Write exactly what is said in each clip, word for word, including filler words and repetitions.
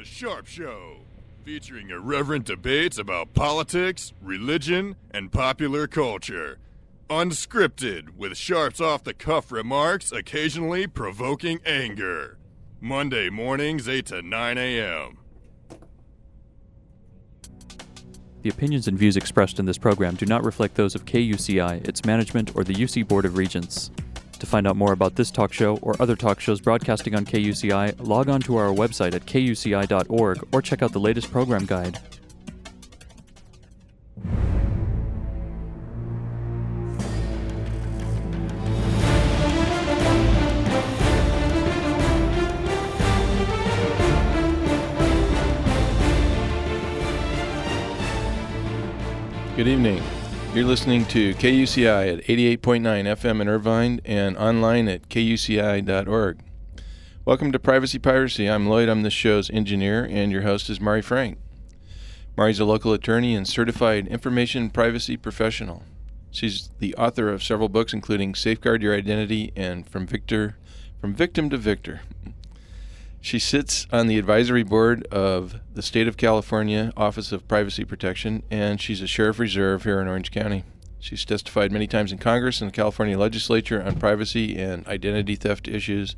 The Sharp Show, featuring irreverent debates about politics, religion, and popular culture. Unscripted, with Sharp's off-the-cuff remarks occasionally provoking anger. Monday mornings, eight to nine a.m. The opinions and views expressed in this program do not reflect those of K U C I, its management, or the U C Board of Regents. To find out more about this talk show or other talk shows broadcasting on K U C I, log on to our website at K U C I dot org or check out the latest program guide. Good evening. You're listening to K U C I at eighty-eight point nine F M in Irvine and online at K U C I dot org. Welcome to Privacy Piracy. I'm Lloyd. I'm this show's engineer, and your host is Mari Frank. Mari's a local attorney and certified information privacy professional. She's the author of several books, including Safeguard Your Identity and From Victor, From Victim to Victor. She sits on the advisory board of the State of California Office of Privacy Protection, and she's a sheriff reserve here in Orange County. She's testified many times in Congress and the California legislature on privacy and identity theft issues,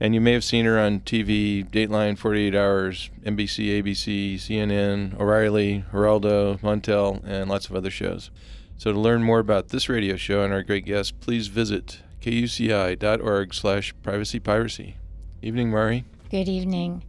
and you may have seen her on T V, Dateline, forty-eight hours, N B C, A B C, C N N, O'Reilly, Geraldo, Montel, and lots of other shows. So to learn more about this radio show and our great guests, please visit K U C I dot org slash privacy piracy. Evening, Mari. Good evening.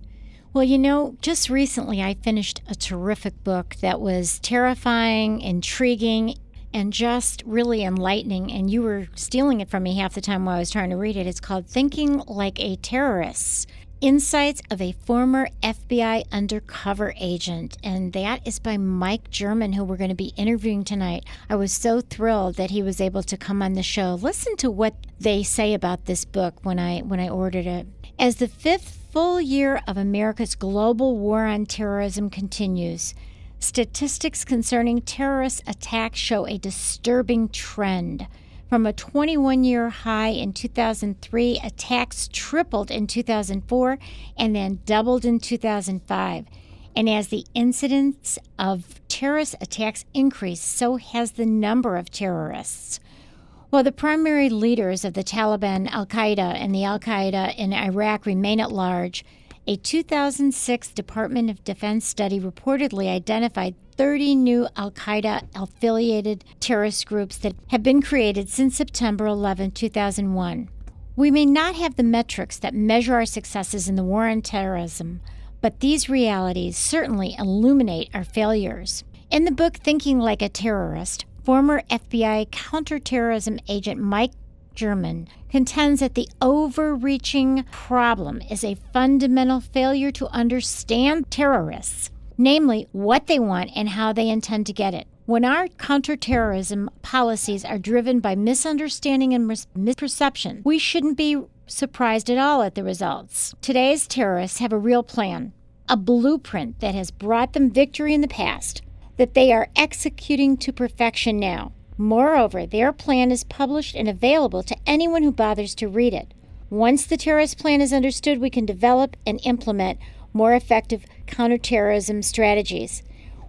Well, you know, just recently I finished a terrific book that was terrifying, intriguing, and just really enlightening. And you were stealing it from me half the time while I was trying to read it. It's called Thinking Like a Terrorist, Insights of a Former F B I Undercover Agent. And that is by Mike German, who we're going to be interviewing tonight. I was so thrilled that he was able to come on the show. Listen to what they say about this book when I when I ordered it. As the fifth full year of America's global war on terrorism continues, statistics concerning terrorist attacks show a disturbing trend. From a twenty-one-year high in two thousand three, attacks tripled in two thousand four and then doubled in two thousand five. And as the incidence of terrorist attacks increased, so has the number of terrorists. While the primary leaders of the Taliban, Al-Qaeda, and the Al-Qaeda in Iraq remain at large, a two thousand six Department of Defense study reportedly identified thirty new Al-Qaeda-affiliated terrorist groups that have been created since September eleventh, two thousand one. We may not have the metrics that measure our successes in the war on terrorism, but these realities certainly illuminate our failures. In the book Thinking Like a Terrorist, former F B I counterterrorism agent Mike German contends that the overreaching problem is a fundamental failure to understand terrorists, namely what they want and how they intend to get it. When our counterterrorism policies are driven by misunderstanding and mis- misperception, we shouldn't be surprised at all at the results. Today's terrorists have a real plan, a blueprint that has brought them victory in the past, that they are executing to perfection now. Moreover, their plan is published and available to anyone who bothers to read it. Once the terrorist plan is understood, we can develop and implement more effective counterterrorism strategies.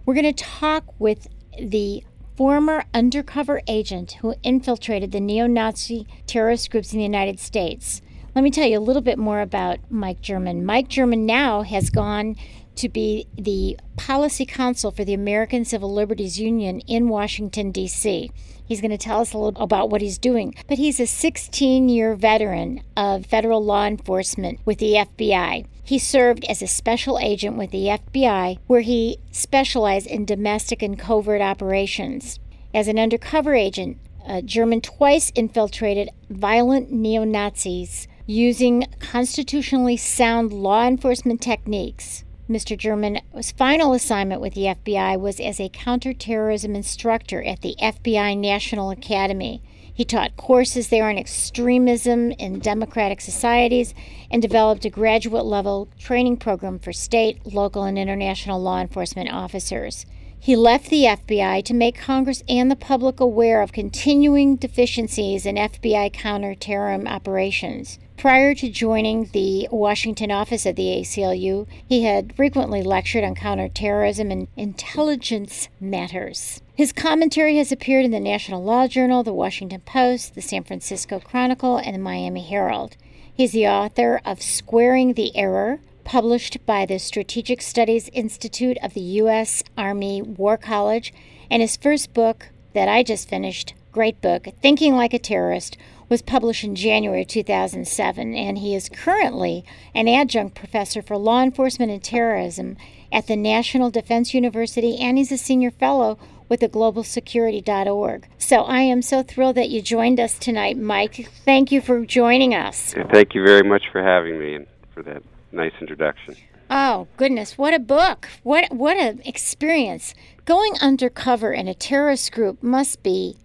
We're going to talk with the former undercover agent who infiltrated the neo-Nazi terrorist groups in the United States. Let me tell you a little bit more about Mike German. Mike German now has gone to be the policy counsel for the American Civil Liberties Union in Washington, D C. He's going to tell us a little about what he's doing. But he's a sixteen-year veteran of federal law enforcement with the F B I. He served as a special agent with the F B I, where he specialized in domestic and covert operations. As an undercover agent, uh, German twice infiltrated violent neo-Nazis using constitutionally sound law enforcement techniques. Mister German's final assignment with the F B I was as a counterterrorism instructor at the F B I National Academy. He taught courses there on extremism in democratic societies and developed a graduate-level training program for state, local, and international law enforcement officers. He left the F B I to make Congress and the public aware of continuing deficiencies in F B I counterterrorism operations. Prior to joining the Washington office at the A C L U, he had frequently lectured on counterterrorism and intelligence matters. His commentary has appeared in the National Law Journal, the Washington Post, the San Francisco Chronicle, and the Miami Herald. He's the author of Squaring the Error, published by the Strategic Studies Institute of the U S Army War College, and his first book that I just finished, great book, Thinking Like a Terrorist, was published in January two thousand seven, and he is currently an adjunct professor for law enforcement and terrorism at the National Defense University, and he's a senior fellow with the global security dot org. So I am so thrilled that you joined us tonight, Mike. Thank you for joining us. Thank you very much for having me and for that nice introduction. Oh, goodness, what a book. What what an experience. Going undercover in a terrorist group must be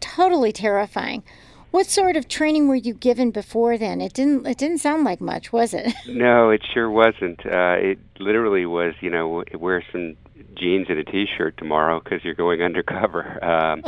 totally terrifying. What sort of training were you given before then? It didn't it didn't sound like much, was it? No, it sure wasn't. Uh, it literally was, you know, wear some jeans and a T-shirt tomorrow because you're going undercover. Um,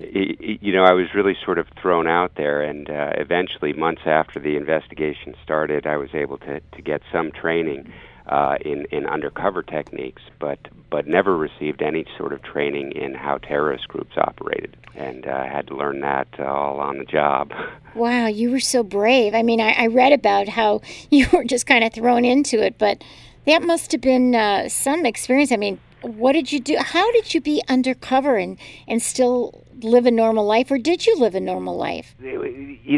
it, it, you know, I was really sort of thrown out there, and uh, eventually, months after the investigation started, I was able to, to get some training uh, in, in undercover techniques, but but never received any sort of training in how terrorist groups operated, and uh, had to learn that uh, all on the job. Wow, you were so brave. I mean, I, I read about how you were just kind of thrown into it, but that must have been uh, some experience. I mean, what did you do? How did you be undercover and, and still live a normal life, or did you live a normal life? You know,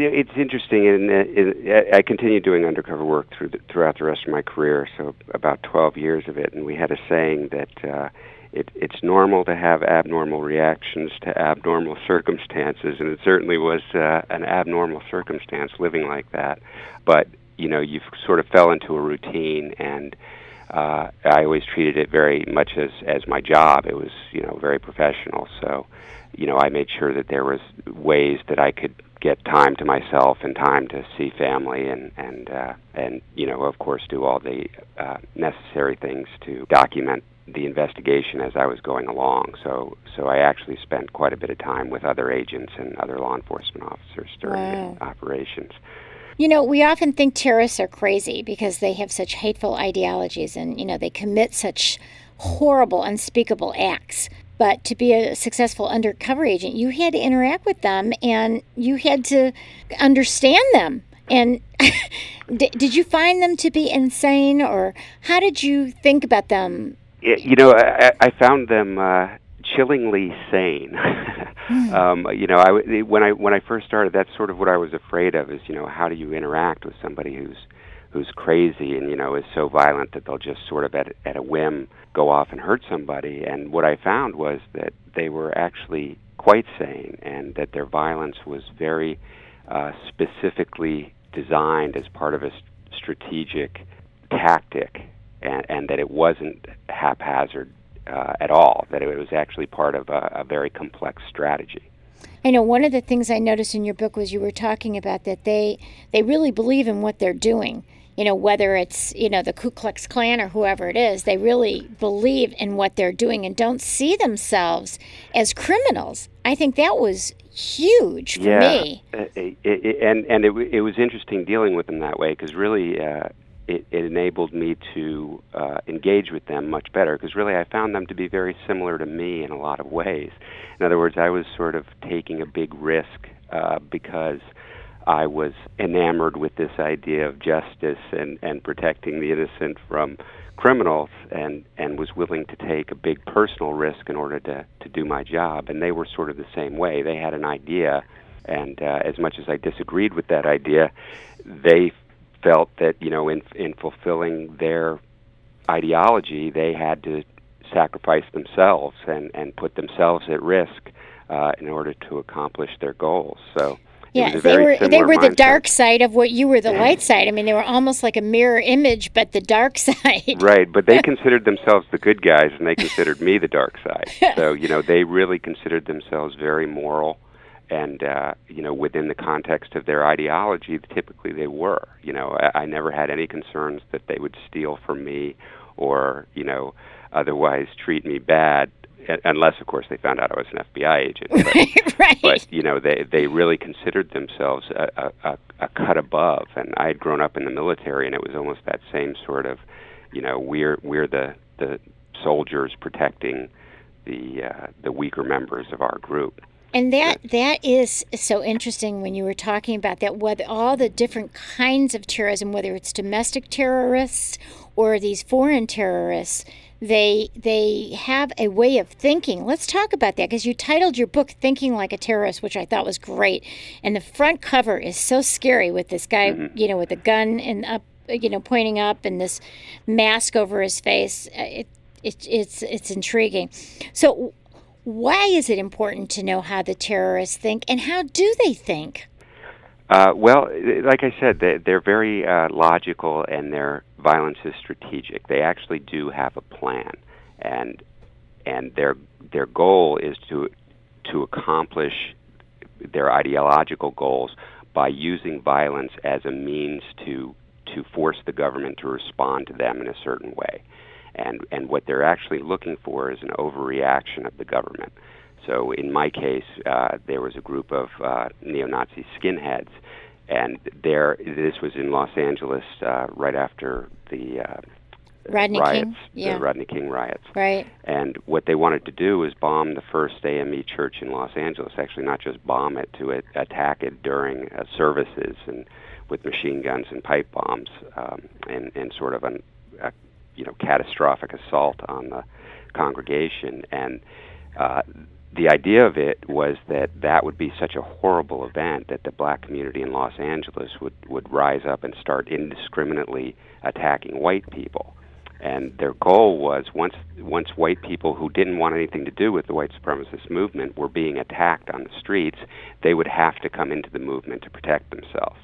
it's interesting, and it, I continued doing undercover work through the, throughout the rest of my career, so about twelve years of it, and we had a saying that uh, it, it's normal to have abnormal reactions to abnormal circumstances, and it certainly was uh, an abnormal circumstance living like that, but, you know, you sort of fell into a routine, and Uh, I always treated it very much as, as my job. It was, you know, very professional. So, you know, I made sure that there was ways that I could get time to myself and time to see family and, and, uh, and you know, of course, do all the uh, necessary things to document the investigation as I was going along. So so I actually spent quite a bit of time with other agents and other law enforcement officers during wow. the operations. You know, we often think terrorists are crazy because they have such hateful ideologies and, you know, they commit such horrible, unspeakable acts. But to be a successful undercover agent, you had to interact with them and you had to understand them. And d- did you find them to be insane, or how did you think about them? You know, I, I found them Uh chillingly sane. um, you know, I, when I when I first started, that's sort of what I was afraid of, is, you know, how do you interact with somebody who's who's crazy and, you know, is so violent that they'll just sort of at, at a whim go off and hurt somebody. And what I found was that they were actually quite sane, and that their violence was very uh, specifically designed as part of a strategic tactic, and, and that it wasn't haphazard Uh, at all, that it was actually part of a, a very complex strategy. I know one of the things I noticed in your book was you were talking about that they they really believe in what they're doing. You know, whether it's, you know, the Ku Klux Klan or whoever it is, they really believe in what they're doing and don't see themselves as criminals. I think that was huge for yeah, me. It, it, and and it, it was interesting dealing with them that way, because really Uh, It, it enabled me to uh, engage with them much better, because really I found them to be very similar to me in a lot of ways. In other words, I was sort of taking a big risk uh, because I was enamored with this idea of justice and, and protecting the innocent from criminals, and, and was willing to take a big personal risk in order to, to do my job. And they were sort of the same way. They had an idea, and uh, as much as I disagreed with that idea, they felt that, you know, in in fulfilling their ideology, they had to sacrifice themselves and, and put themselves at risk uh, in order to accomplish their goals. So yeah, it was a they very were they were mindset. The dark side of what you were the yeah. light side. I mean, they were almost like a mirror image, but the dark side. Right, but they considered themselves the good guys, and they considered me the dark side. So, you know, they really considered themselves very moral. And, uh, you know, within the context of their ideology, typically they were. You know, I, I never had any concerns that they would steal from me or, you know, otherwise treat me bad. unless, of course, they found out I was an F B I agent. But, right. But you know, they they really considered themselves a, a, a cut above, and I had grown up in the military, and it was almost that same sort of, you know, we're we're the the soldiers protecting the uh, the weaker members of our group. And that that is so interesting when you were talking about that, whether all the different kinds of terrorism, whether it's domestic terrorists or these foreign terrorists, they they have a way of thinking. Let's talk about that, because you titled your book Thinking Like a Terrorist, which I thought was great. And the front cover is so scary with this guy, mm-hmm. you know, with a gun and up, you know, pointing up, and this mask over his face. It, it it's it's intriguing. So why is it important to know how the terrorists think, and how do they think? Uh, well, like I said, they, they're very uh, logical, and their violence is strategic. They actually do have a plan, and and their their goal is to to accomplish their ideological goals by using violence as a means to to force the government to respond to them in a certain way. And and what they're actually looking for is an overreaction of the government. So in my case, uh, there was a group of uh, neo-Nazi skinheads, and there this was in Los Angeles uh, right after the uh, Rodney riots, King? Yeah. the Rodney King riots. Right. And what they wanted to do was bomb the first A M E church in Los Angeles. Actually, not just bomb it, to it, attack it during uh, services and with machine guns and pipe bombs, um, and and sort of an a, you know, catastrophic assault on the congregation. And uh, the idea of it was that that would be such a horrible event that the black community in Los Angeles would, would rise up and start indiscriminately attacking white people. And their goal was, once once white people who didn't want anything to do with the white supremacist movement were being attacked on the streets, they would have to come into the movement to protect themselves.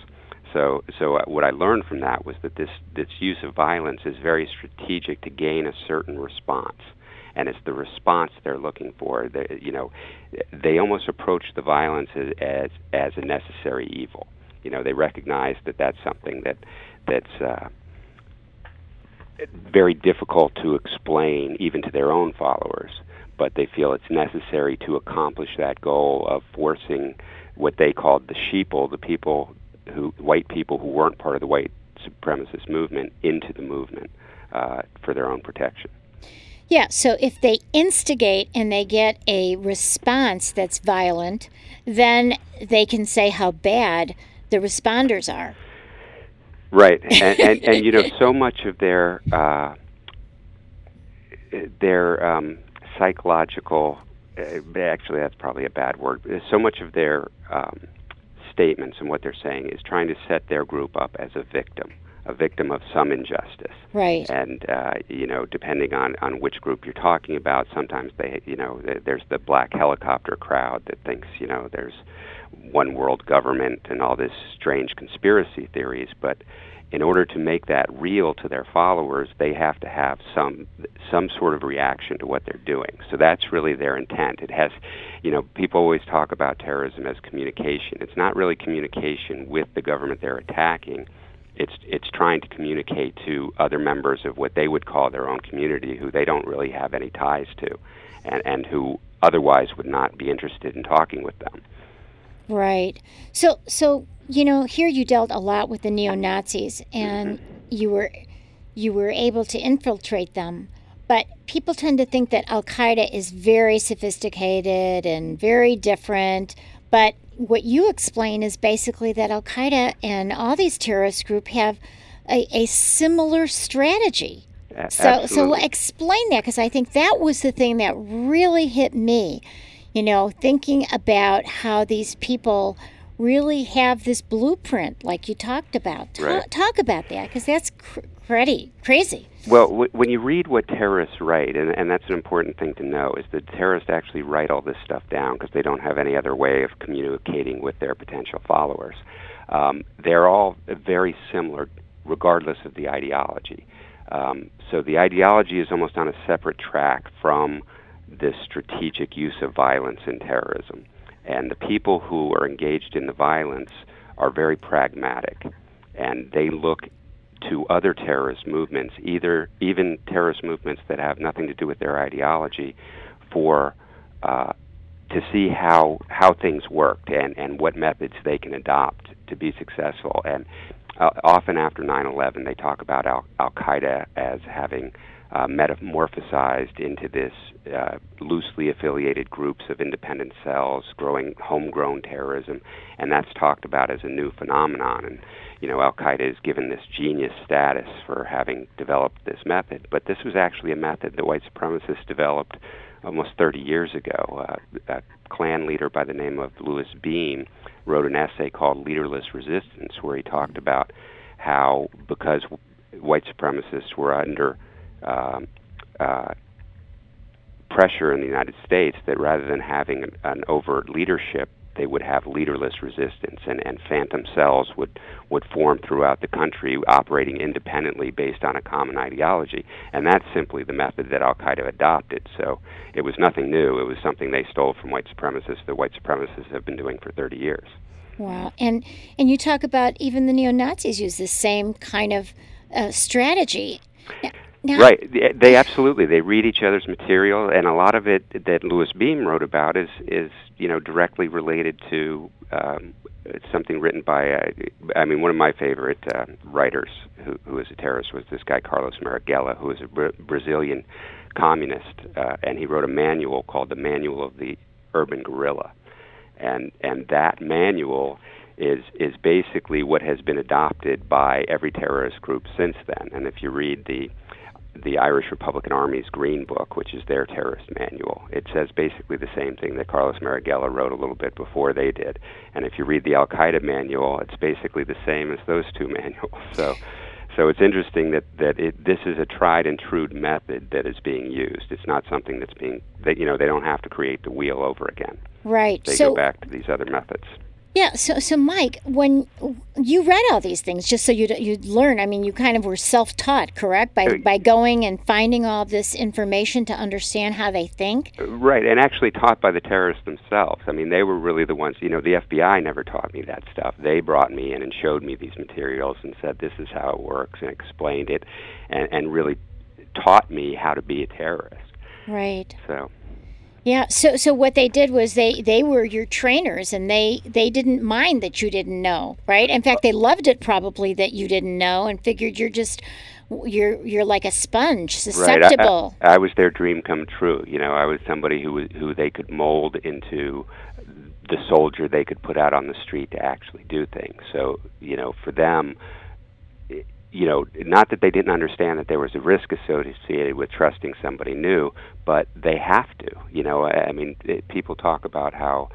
So, so what I learned from that was that this, this use of violence is very strategic to gain a certain response, and it's the response they're looking for. They, you know, they almost approach the violence as, as as a necessary evil. You know, they recognize that that's something that that's uh, very difficult to explain even to their own followers, but they feel it's necessary to accomplish that goal of forcing what they called the sheeple, the people. Who white people who weren't part of the white supremacist movement into the movement uh, for their own protection. Yeah, so if they instigate and they get a response that's violent, then they can say how bad the responders are. Right, and, and, and you know, so much of their uh, their um, psychological, actually that's probably a bad word, so much of their um, statements and what they're saying is trying to set their group up as a victim, a victim of some injustice. Right. And, uh, you know, depending on, on which group you're talking about, sometimes they, you know, there's the black helicopter crowd that thinks, you know, there's one world government and all this strange conspiracy theories. But in order to make that real to their followers, they have to have some some sort of reaction to what they're doing. So that's really their intent. It has, you know, people always talk about terrorism as communication. It's not really communication with the government they're attacking. It's it's trying to communicate to other members of what they would call their own community, who they don't really have any ties to, and, and who otherwise would not be interested in talking with them. Right. So, so you know, here you dealt a lot with the neo-Nazis, and you were you were able to infiltrate them. But people tend to think that Al-Qaeda is very sophisticated and very different. But what you explain is basically that Al-Qaeda and all these terrorist groups have a, a similar strategy. A- so, absolutely. So explain that, because I think that was the thing that really hit me. You know, thinking about how these people really have this blueprint, like you talked about. Ta- right. Talk about that, because that's cr- crazy. Crazy. Well, w- when you read what terrorists write, and, and that's an important thing to know, is that terrorists actually write all this stuff down because they don't have any other way of communicating with their potential followers. Um, they're all very similar, regardless of the ideology. Um, so the ideology is almost on a separate track from this strategic use of violence in terrorism. And the people who are engaged in the violence are very pragmatic, and they look to other terrorist movements, either even terrorist movements that have nothing to do with their ideology, for uh, to see how how things worked and, and what methods they can adopt to be successful. And uh, often after nine eleven, they talk about Al- Al-Qaeda as having uh, metamorphosized into this uh, loosely affiliated groups of independent cells, growing homegrown terrorism, and that's talked about as a new phenomenon. And you know, Al-Qaeda is given this genius status for having developed this method, but this was actually a method that white supremacists developed almost thirty years ago. Uh, a Klan leader by the name of Louis Beam wrote an essay called Leaderless Resistance, where he talked about how because white supremacists were under um, uh, pressure in the United States, that rather than having an, an overt leadership, they would have leaderless resistance, and, and phantom cells would, would form throughout the country, operating independently based on a common ideology. And that's simply the method that Al-Qaeda adopted. So it was nothing new. It was something they stole from white supremacists that white supremacists have been doing for thirty years. Wow. And, and you talk about even the neo-Nazis use the same kind of uh, strategy. Now, Now. Right. They, they absolutely, they read each other's material, and a lot of it that Louis Beam wrote about is, is you know, directly related to um, something written by, uh, I mean, one of my favorite uh, writers who, who is a terrorist was this guy, Carlos Marighella, who is a Bra- Brazilian communist, uh, and he wrote a manual called The Manual of the Urban Guerrilla. And, and that manual is is basically what has been adopted by every terrorist group since then. And if you read the the Irish Republican Army's Green Book, which is their terrorist manual, it says basically the same thing that Carlos Marighella wrote a little bit before they did. And if you read the Al-Qaeda manual, it's basically the same as those two manuals. So so it's interesting that, that it, this is a tried and true method that is being used. It's not something that's being, that, you know, they don't have to create the wheel over again. Right. They so, go back to these other methods. Yeah, so so Mike, when you read all these things, just so you'd, you'd learn, I mean, you kind of were self-taught, correct? By by going and finding all this information to understand how they think? Right, and actually taught by the terrorists themselves. I mean, they were really the ones, you know, the F B I never taught me that stuff. They brought me in and showed me these materials and said, this is how it works, and explained it, and, and really taught me how to be a terrorist. Right. So... Yeah, so so what they did was they, they were your trainers, and they, they didn't mind that you didn't know, right? In fact, they loved it probably that you didn't know, and figured you're just you're you're like a sponge, susceptible. Right. I, I, I was their dream come true. You know, I was somebody who who they could mold into the soldier they could put out on the street to actually do things. So, you know, for them, you know, not that they didn't understand that there was a risk associated with trusting somebody new, but they have to. You know, I mean, it, people talk about how,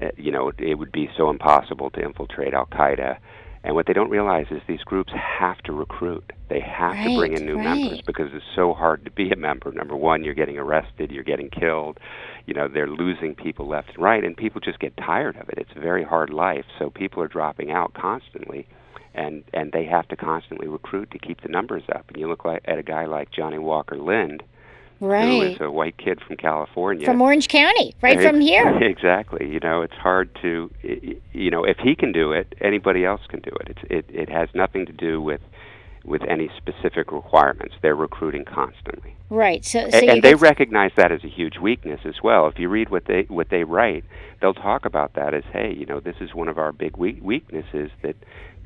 uh, you know, it would be so impossible to infiltrate Al-Qaeda. And what they don't realize is these groups have to recruit. They have right, to bring in new right. members, because it's so hard to be a member. Number one, you're getting arrested, you're getting killed. You know, they're losing people left and right, and people just get tired of it. It's a very hard life, so people are dropping out constantly. And and they have to constantly recruit to keep the numbers up. And you look like, at a guy like Johnny Walker Lind, right. who is a white kid from California. From Orange County, right it, from here. Exactly. You know, it's hard to, you know, if he can do it, anybody else can do it. It's, it, it has nothing to do with with any specific requirements. They're recruiting constantly. Right. So, so and, and they recognize that as a huge weakness as well. If you read what they what they write, they'll talk about that as, hey, you know, this is one of our big we- weaknesses that...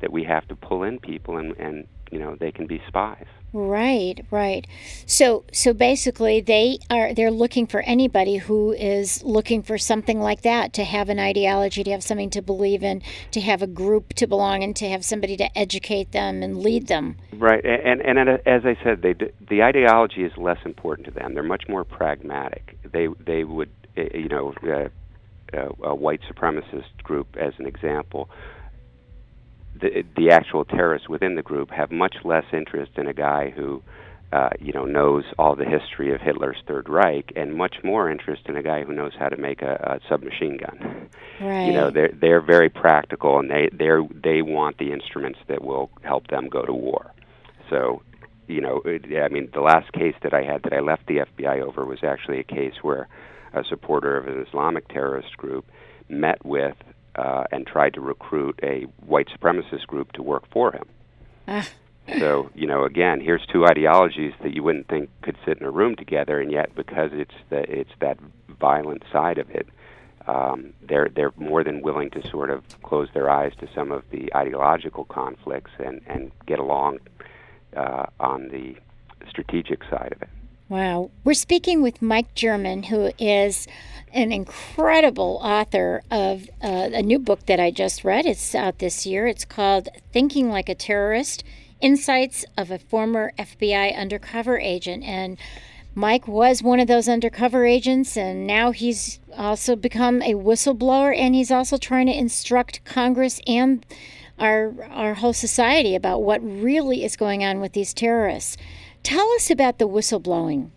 that we have to pull in people, and, and you know, they can be spies. Right, right. So so basically they are they're looking for anybody who is looking for something like that, to have an ideology, to have something to believe in, to have a group to belong in, to have somebody to educate them and lead them. Right. And and, and as I said, they the ideology is less important to them. They're much more pragmatic. They they would, you know, uh, a white supremacist group as an example, The, the actual terrorists within the group have much less interest in a guy who, uh, you know, knows all the history of Hitler's Third Reich, and much more interest in a guy who knows how to make a, a submachine gun. Right. You know, they're they're very practical, and they they they want the instruments that will help them go to war. So, you know, it, I mean, the last case that I had that I left the F B I over was actually a case where a supporter of an Islamic terrorist group met with. Uh, and tried to recruit a white supremacist group to work for him. Uh, So, you know, again, here's two ideologies that you wouldn't think could sit in a room together, and yet because it's the, it's that violent side of it, um, they're they're more than willing to sort of close their eyes to some of the ideological conflicts and, and get along uh, on the strategic side of it. Wow. We're speaking with Mike German, who is an incredible author of uh, a new book that I just read. It's out this year. It's called Thinking Like a Terrorist, Insights of a Former F B I Undercover Agent. And Mike was one of those undercover agents, and now he's also become a whistleblower, and he's also trying to instruct Congress and our our whole society about what really is going on with these terrorists. Tell us about the whistleblowing.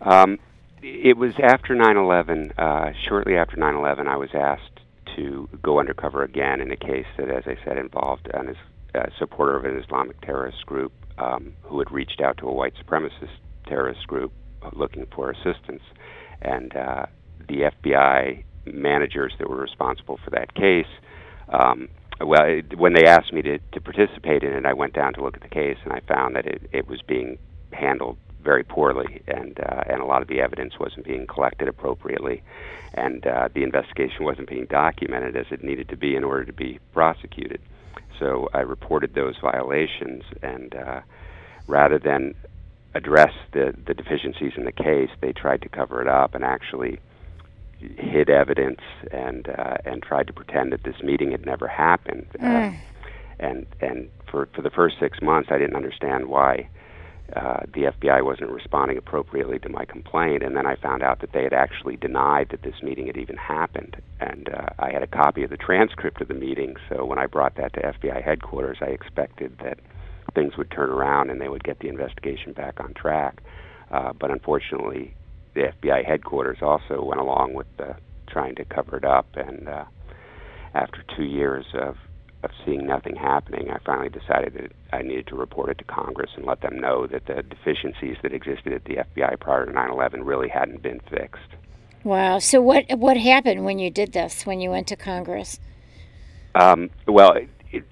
Um, it was after nine eleven. Uh, shortly after nine eleven, I was asked to go undercover again in a case that, as I said, involved a uh, supporter of an Islamic terrorist group um, who had reached out to a white supremacist terrorist group looking for assistance. And uh, the F B I managers that were responsible for that case, um, well, it, when they asked me to, to participate in it, I went down to look at the case, and I found that it, it was being handled very poorly, and uh, and a lot of the evidence wasn't being collected appropriately, and uh, the investigation wasn't being documented as it needed to be in order to be prosecuted. So I reported those violations, and uh, rather than address the, the deficiencies in the case, they tried to cover it up and actually hid evidence and uh, and tried to pretend that this meeting had never happened. Uh, mm. And and for, for the first six months, I didn't understand why uh, the F B I wasn't responding appropriately to my complaint. And then I found out that they had actually denied that this meeting had even happened. And uh, I had a copy of the transcript of the meeting, so when I brought that to F B I headquarters, I expected that things would turn around and they would get the investigation back on track. Uh, but unfortunately, the F B I headquarters also went along with uh, trying to cover it up, and uh, after two years of, of seeing nothing happening, I finally decided that I needed to report it to Congress and let them know that the deficiencies that existed at the F B I prior to nine eleven really hadn't been fixed. Wow. So what what happened when you did this, when you went to Congress? Um, well, it, it,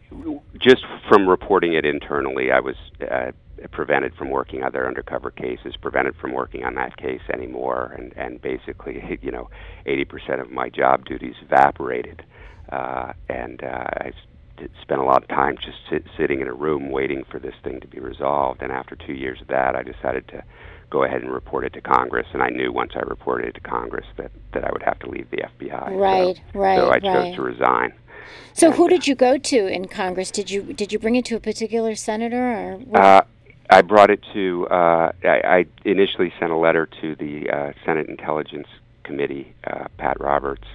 just from reporting it internally, I was... Uh, prevented from working other undercover cases, prevented from working on that case anymore, and, and basically, you know, eighty percent of my job duties evaporated, uh, and uh, I spent a lot of time just sit, sitting in a room waiting for this thing to be resolved, and after two years of that, I decided to go ahead and report it to Congress, and I knew once I reported it to Congress that, that I would have to leave the F B I. Right, so, right, So I chose right. to resign. So and, who did you go to in Congress? Did you did you bring it to a particular senator? or? Uh, I brought it to, uh, I, I initially sent a letter to the uh, Senate Intelligence Committee, uh, Pat Roberts,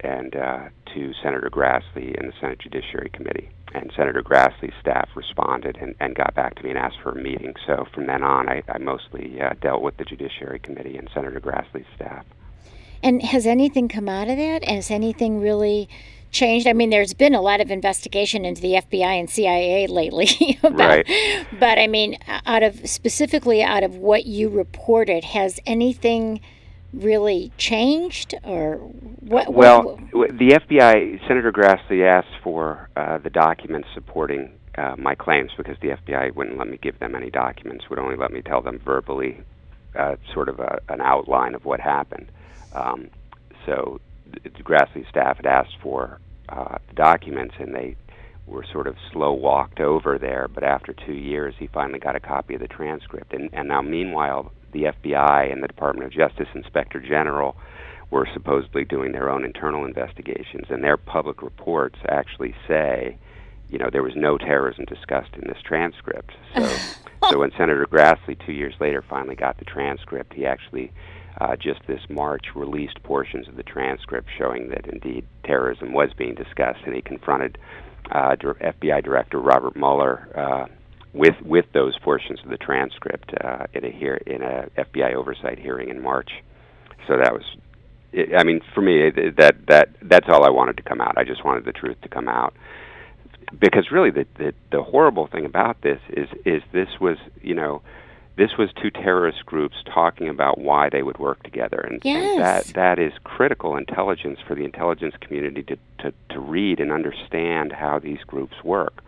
and uh, to Senator Grassley and the Senate Judiciary Committee. And Senator Grassley's staff responded and, and got back to me and asked for a meeting. So from then on, I, I mostly uh, dealt with the Judiciary Committee and Senator Grassley's staff. And has anything come out of that? Has anything really changed? I mean, there's been a lot of investigation into the F B I and C I A lately. about, right. But I mean, out of specifically out of what you reported, has anything really changed, or what? Well, what, the F B I, Senator Grassley asked for uh, the documents supporting uh, my claims because the F B I wouldn't let me give them any documents; would only let me tell them verbally, uh, sort of a, an outline of what happened. Um, so. Grassley's staff had asked for uh, the documents, and they were sort of slow walked over there, but after two years he finally got a copy of the transcript, and, and now meanwhile the F B I and the Department of Justice Inspector General were supposedly doing their own internal investigations, and their public reports actually say, you know, there was no terrorism discussed in this transcript. So, so when Senator Grassley two years later finally got the transcript, he actually Uh, just this March released portions of the transcript showing that indeed terrorism was being discussed, and he confronted uh, F B I Director Robert Mueller uh, with with those portions of the transcript uh, in a hear in a F B I oversight hearing in March. So that was, it, I mean, for me it, that that that's all I wanted to come out. I just wanted the truth to come out, because really the the, the horrible thing about this is is this was, you know, this was two terrorist groups talking about why they would work together, and, yes. and that that is critical intelligence for the intelligence community to, to, to read and understand how these groups work.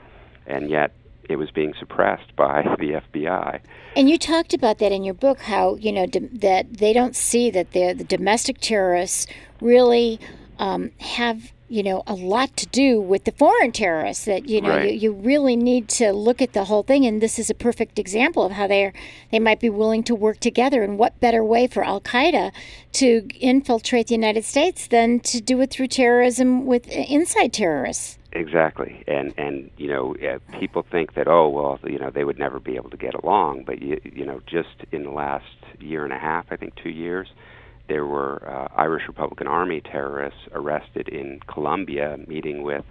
And yet, it was being suppressed by the F B I. And you talked about that in your book, how, you know, d- that they don't see that the domestic terrorists really um, have, you know, a lot to do with the foreign terrorists, that, you know, right. you, you really need to look at the whole thing. And this is a perfect example of how they are, they might be willing to work together. And what better way for Al-Qaeda to infiltrate the United States than to do it through terrorism with inside terrorists? Exactly. And, and you know, uh, people think that, oh, well, you know, they would never be able to get along. But, you, you know, just in the last year and a half, I think two years, there were uh, Irish Republican Army terrorists arrested in Colombia meeting with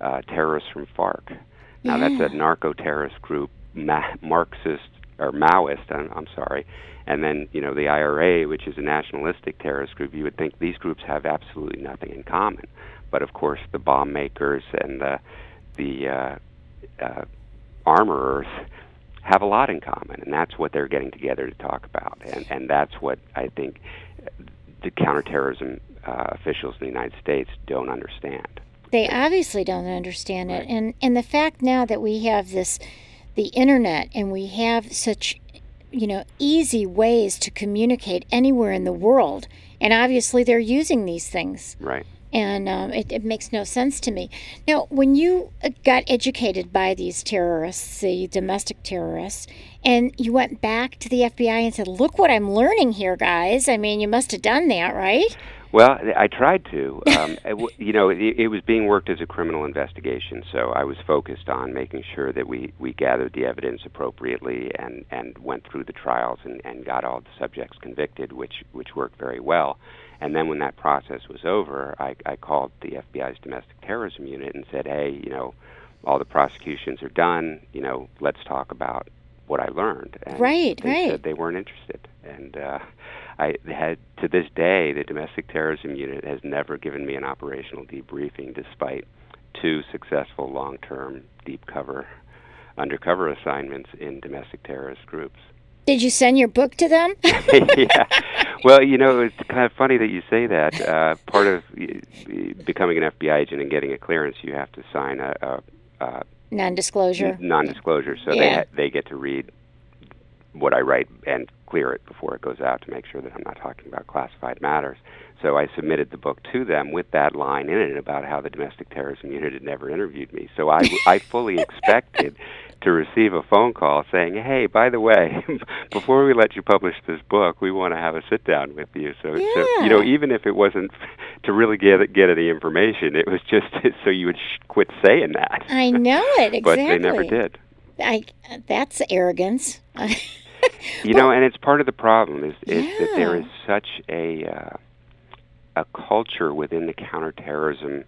uh, terrorists from FARC. Now, yeah. that's a narco-terrorist group, ma- Marxist or Maoist, I'm, I'm sorry. And then, you know, the I R A, which is a nationalistic terrorist group, you would think these groups have absolutely nothing in common. But, of course, the bomb makers and the, the uh, uh, armorers have a lot in common, and that's what they're getting together to talk about. And, and that's what I think the counterterrorism uh, officials in the United States don't understand. They obviously don't understand right. it. And, and the fact now that we have this, the Internet, and we have such, you know, easy ways to communicate anywhere in the world, and obviously they're using these things. Right. And um, it, it makes no sense to me. Now, when you got educated by these terrorists, the domestic terrorists, and you went back to the F B I and said, look what I'm learning here, guys. I mean, you must have done that, right? Well, I tried to. Um, you know, it, it was being worked as a criminal investigation, so I was focused on making sure that we, we gathered the evidence appropriately and, and went through the trials and, and got all the subjects convicted, which, which worked very well. And then when that process was over, I, I called the F B I's Domestic Terrorism Unit and said, hey, you know, all the prosecutions are done. You know, let's talk about what I learned. And right, they right. said they weren't interested. And uh, I had, to this day, the Domestic Terrorism Unit has never given me an operational debriefing, despite two successful long-term deep cover, undercover assignments in domestic terrorist groups. Did you send your book to them? Yeah. Well, you know, it's kind of funny that you say that. Uh, part of becoming an F B I agent and getting a clearance, you have to sign a... a, a non-disclosure. N- non-disclosure. So yeah. they, ha- they get to read what I write and clear it before it goes out to make sure that I'm not talking about classified matters. So I submitted the book to them with that line in it about how the Domestic Terrorism Unit had never interviewed me. So I, I fully expected... to receive a phone call saying, hey, by the way, before we let you publish this book, we want to have a sit-down with you. So, yeah. so you know, even if it wasn't to really get get any information, it was just so you would sh- quit saying that. I know it, exactly. But they never did. I, that's arrogance. you well, know, and it's part of the problem is, is yeah. that there is such a, uh, a culture within the counterterrorism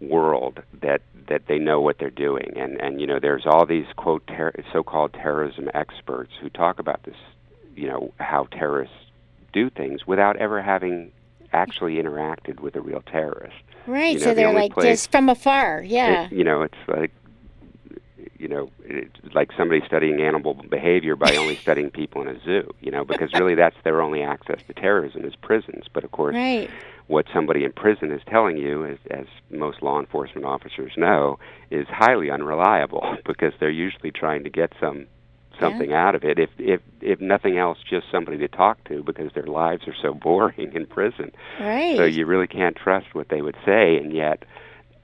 world that that they know what they're doing, and and you know there's all these quote ter- so-called terrorism experts who talk about this, you know, how terrorists do things without ever having actually interacted with a real terrorist. Right. You know, so they're like place, just from afar. Yeah. It, you know, it's like you know, it's like somebody studying animal behavior by only studying people in a zoo. You know, because really that's their only access to terrorism is prisons. But of course. Right. What somebody in prison is telling you, as, as most law enforcement officers know, is highly unreliable because they're usually trying to get some something yeah. out of it. If if if nothing else, just somebody to talk to because their lives are so boring in prison. Right. So you really can't trust what they would say, and yet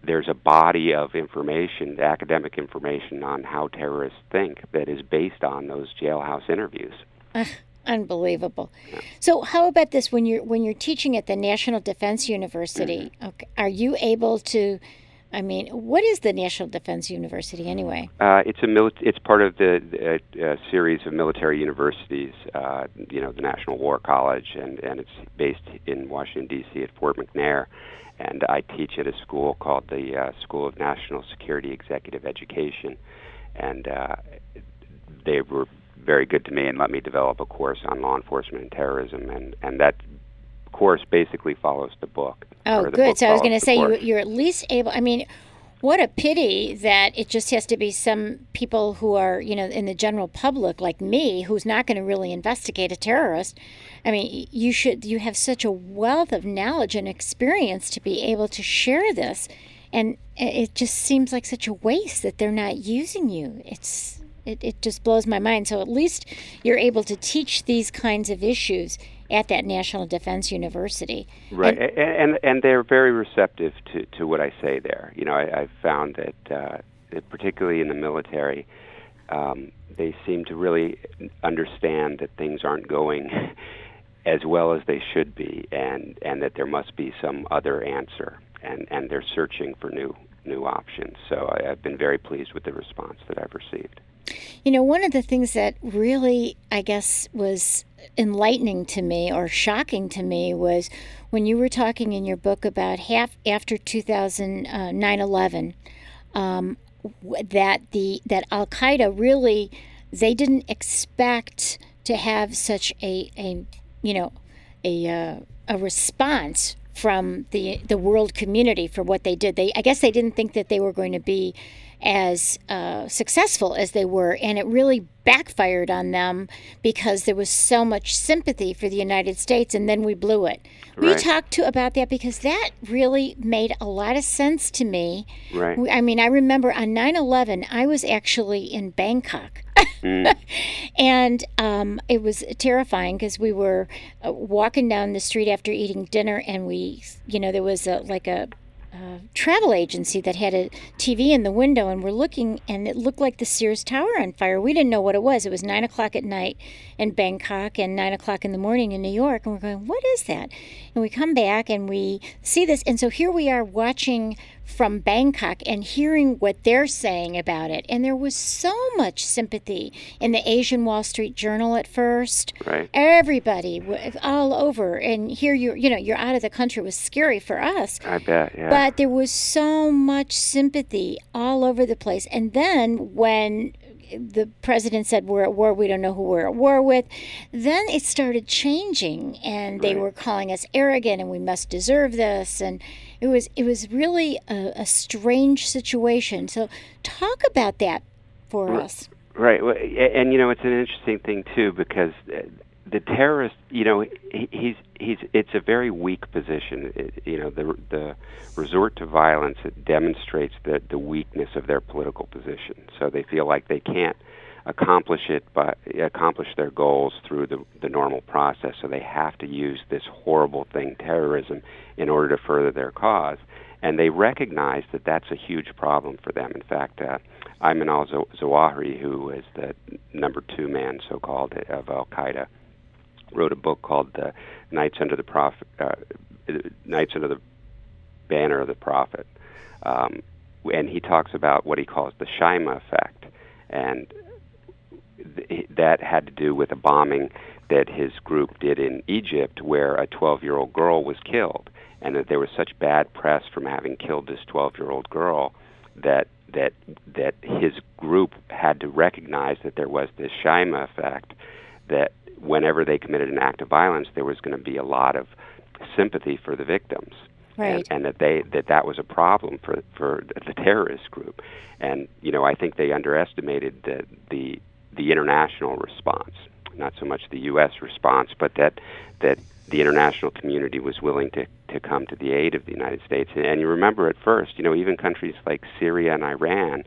there's a body of information, academic information on how terrorists think that is based on those jailhouse interviews. Uh. Unbelievable. So how about this when you're when you're teaching at the National Defense University? Mm-hmm. Okay, are you able to? I mean, what is the National Defense University anyway? Uh, it's a mili- It's part of the uh, uh, series of military universities. Uh, you know, the National War College, and, and it's based in Washington D C at Fort McNair. And I teach at a school called the uh, School of National Security Executive Education, and uh, they were very good to me and let me develop a course on law enforcement and terrorism, and, and that course basically follows the book. Oh, the good. Book so I was going to say you, you're at least able, I mean, what a pity that it just has to be some people who are, you know, in the general public like me, who's not going to really investigate a terrorist. I mean, you should, you have such a wealth of knowledge and experience to be able to share this And it just seems like such a waste that they're not using you. It's it, it just blows my mind. So at least you're able to teach these kinds of issues at that National Defense University. Right, and and, and, and they're very receptive to, to what I say there. You know, I, I've found that, uh, that particularly in the military, um, they seem to really understand that things aren't going as well as they should be, and, and that there must be some other answer, and, and they're searching for new new options. So I, I've been very pleased with the response that I've received. You know, one of the things that really, I guess, was enlightening to me or shocking to me was when you were talking in your book about half after two thousand nine eleven, um, that the that Al-Qaeda really, they didn't expect to have such a, a you know, a uh, a response from the the world community for what they did. They I guess they didn't think that they were going to be as uh, successful as they were, and it really backfired on them because there was so much sympathy for the United States, and then we blew it. Right. We talked to about that because that really made a lot of sense to me. Right. I mean, I remember on nine eleven, I was actually in Bangkok. Mm. And um, it was terrifying because we were uh, walking down the street after eating dinner, and we, you know, there was a, like a uh, travel agency that had a T V in the window, and we're looking, and it looked like the Sears Tower on fire. We didn't know what it was. It was nine o'clock at night in Bangkok and nine o'clock in the morning in New York, and we're going, what is that? And we come back and we see this, and so here we are watching from Bangkok and hearing what they're saying about it. And there was so much sympathy in the Asian Wall Street Journal at first. Right. Everybody all over. And here you're, you know, you're out of the country. It was scary for us. I bet, yeah. But there was so much sympathy all over the place. And then when the president said, we're at war, we don't know who we're at war with, then it started changing, and they right. were calling us arrogant, and we must deserve this. And it was it was really a, a strange situation. So talk about that for right. us. Right. And, you know, it's an interesting thing, too, because the terrorist, you know, he's he's it's a very weak position. It, you know, the the resort to violence, it demonstrates the the weakness of their political position. So they feel like they can't accomplish it by accomplish their goals through the the normal process. So they have to use this horrible thing, terrorism, in order to further their cause. And they recognize that that's a huge problem for them. In fact, uh, Ayman al-Zawahiri, who is the number two man, so-called, of Al-Qaeda, wrote a book called "The Nights Under the Prophet," uh, "Nights Under the Banner of the Prophet," um, and he talks about what he calls the Shaima effect, and th- that had to do with a bombing that his group did in Egypt, where a twelve-year-old girl was killed, and that there was such bad press from having killed this twelve-year-old girl that that that his group had to recognize that there was this Shaima effect that. Whenever they committed an act of violence, there was going to be a lot of sympathy for the victims, right. and, and that they that that was a problem for for the terrorist group. And you know, I think they underestimated the the, the international response, not so much the U S response, but that that the international community was willing to, to come to the aid of the United States. And, and you remember at first, you know, even countries like Syria and Iran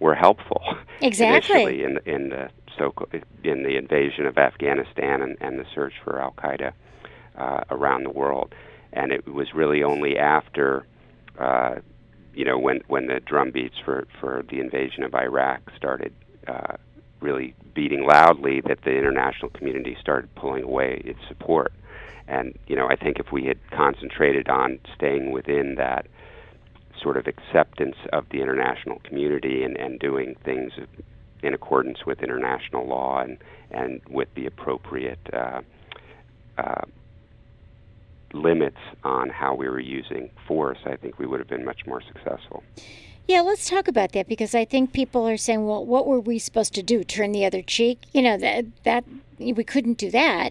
were helpful exactly initially in in the. So in the invasion of Afghanistan and, and the search for Al-Qaeda uh, around the world. And it was really only after, uh, you know, when, when the drumbeats for, for the invasion of Iraq started uh, really beating loudly that the international community started pulling away its support. And, you know, I think if we had concentrated on staying within that sort of acceptance of the international community and, and doing things in accordance with international law and, and with the appropriate uh, uh, limits on how we were using force, I think we would have been much more successful. Yeah, let's talk about that, because I think people are saying, well, what were we supposed to do, turn the other cheek? You know, that, that we couldn't do that.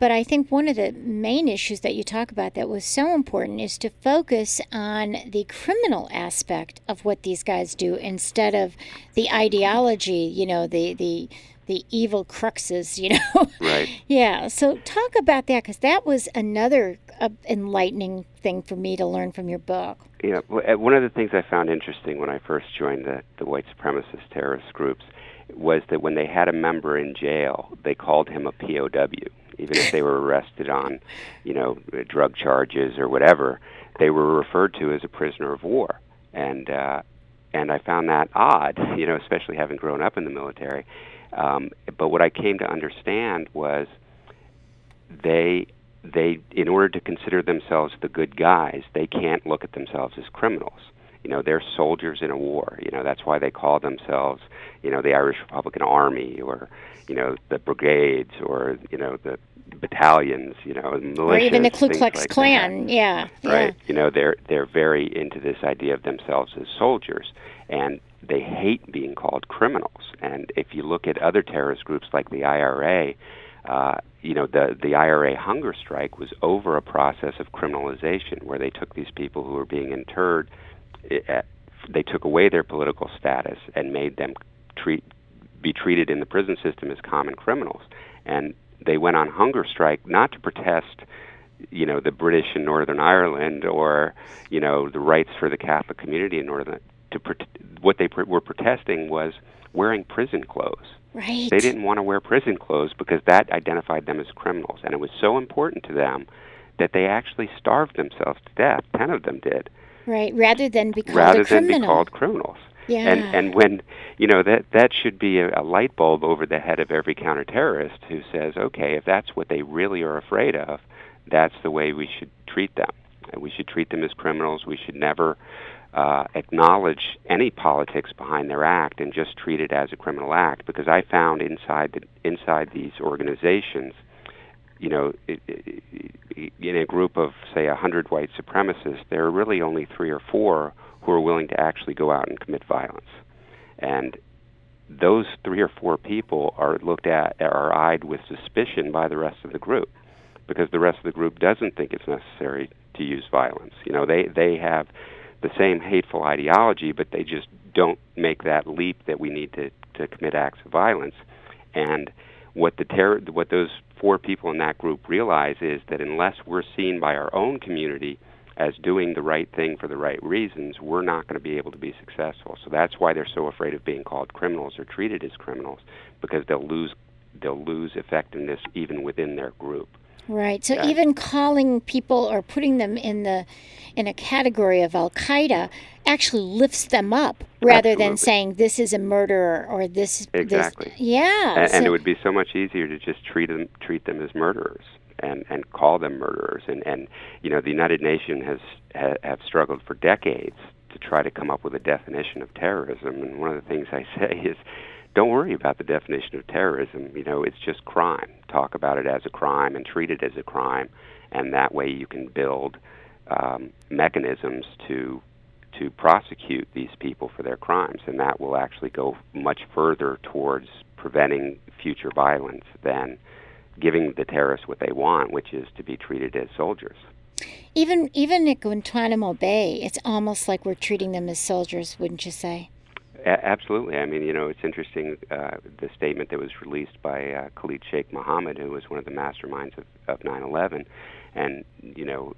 But I think one of the main issues that you talk about that was so important is to focus on the criminal aspect of what these guys do instead of the ideology, you know, the, the, the evil cruxes, you know. Right. Yeah, so talk about that, because that was another an enlightening thing for me to learn from your book. Yeah, one of the things I found interesting when I first joined the, the white supremacist terrorist groups was that when they had a member in jail, they called him a P O W. Even if they were arrested on, you know, drug charges or whatever, they were referred to as a prisoner of war. And uh, and I found that odd, you know, especially having grown up in the military. Um, but what I came to understand was they... They, in order to consider themselves the good guys, they can't look at themselves as criminals. You know, they're soldiers in a war. You know, that's why they call themselves, you know, the Irish Republican Army, or, you know, the brigades, or, you know, the battalions, you know, militias, or even the Ku Klux like Klan. Yeah, yeah, right. You know, they're they're very into this idea of themselves as soldiers, and they hate being called criminals. And if you look at other terrorist groups like the I R A. Uh, you know, the, the I R A hunger strike was over a process of criminalization where they took these people who were being interred, at, they took away their political status and made them treat, be treated in the prison system as common criminals. And they went on hunger strike not to protest, you know, the British in Northern Ireland, or, you know, the rights for the Catholic community in Northern to pro- what they pro- were protesting was wearing prison clothes. Right. They didn't want to wear prison clothes because that identified them as criminals. And it was so important to them that they actually starved themselves to death. Ten of them did. Right, rather than be called rather a criminal. Rather than be called criminals. Yeah. And, and when, you know, that, that should be a, a light bulb over the head of every counterterrorist who says, okay, if that's what they really are afraid of, that's the way we should treat them. And we should treat them as criminals. We should never... Uh, acknowledge any politics behind their act and just treat it as a criminal act, because I found inside the, inside these organizations, you know, it, it, in a group of, say, one hundred white supremacists, there are really only three or four who are willing to actually go out and commit violence. And those three or four people are looked at, are eyed with suspicion by the rest of the group, because the rest of the group doesn't think it's necessary to use violence. You know, they, they have... the same hateful ideology, but they just don't make that leap that we need to, to commit acts of violence. And what the terror, what those four people in that group realize is that unless we're seen by our own community as doing the right thing for the right reasons, we're not going to be able to be successful. So that's why they're so afraid of being called criminals or treated as criminals, because they'll lose they'll lose effectiveness even within their group. Right. So yeah. Even calling people or putting them in the in a category of Al-Qaeda actually lifts them up, rather Absolutely. Than saying this is a murderer or this. Exactly. This, yeah. And, so. and it would be so much easier to just treat them treat them as murderers and, and call them murderers. And, and you know, the United Nations has ha, have struggled for decades to try to come up with a definition of terrorism. And one of the things I say is, don't worry about the definition of terrorism. You know, it's just crime. Talk about it as a crime and treat it as a crime, and that way you can build um, mechanisms to to prosecute these people for their crimes, and that will actually go much further towards preventing future violence than giving the terrorists what they want, which is to be treated as soldiers. Even even at Guantanamo Bay, it's almost like we're treating them as soldiers, wouldn't you say? Absolutely. I mean, you know, it's interesting, uh, the statement that was released by uh, Khalid Sheikh Mohammed, who was one of the masterminds of, of nine eleven, and, you know,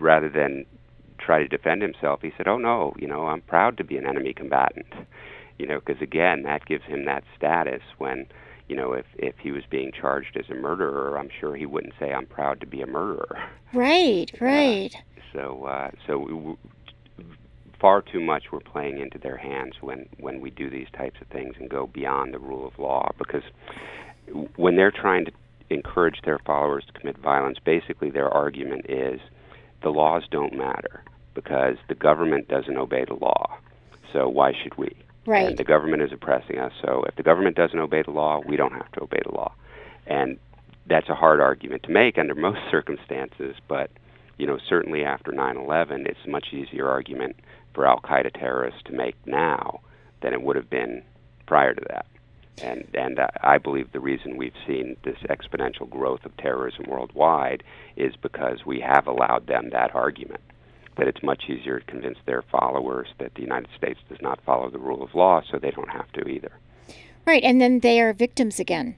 rather than try to defend himself, he said, oh, no, you know, I'm proud to be an enemy combatant, you know, because, again, that gives him that status when, you know, if, if he was being charged as a murderer, I'm sure he wouldn't say, I'm proud to be a murderer. Right, right. Uh, so, uh, so... W- Far too much we're playing into their hands when, when we do these types of things and go beyond the rule of law, because when they're trying to encourage their followers to commit violence, basically their argument is the laws don't matter because the government doesn't obey the law, so why should we? Right. And the government is oppressing us, so if the government doesn't obey the law, we don't have to obey the law. And that's a hard argument to make under most circumstances, but you know, certainly after nine eleven, it's a much easier argument for Al-Qaeda terrorists to make now than it would have been prior to that. And and I believe the reason we've seen this exponential growth of terrorism worldwide is because we have allowed them that argument, that it's much easier to convince their followers that the United States does not follow the rule of law, so they don't have to either. Right, and then they are victims again.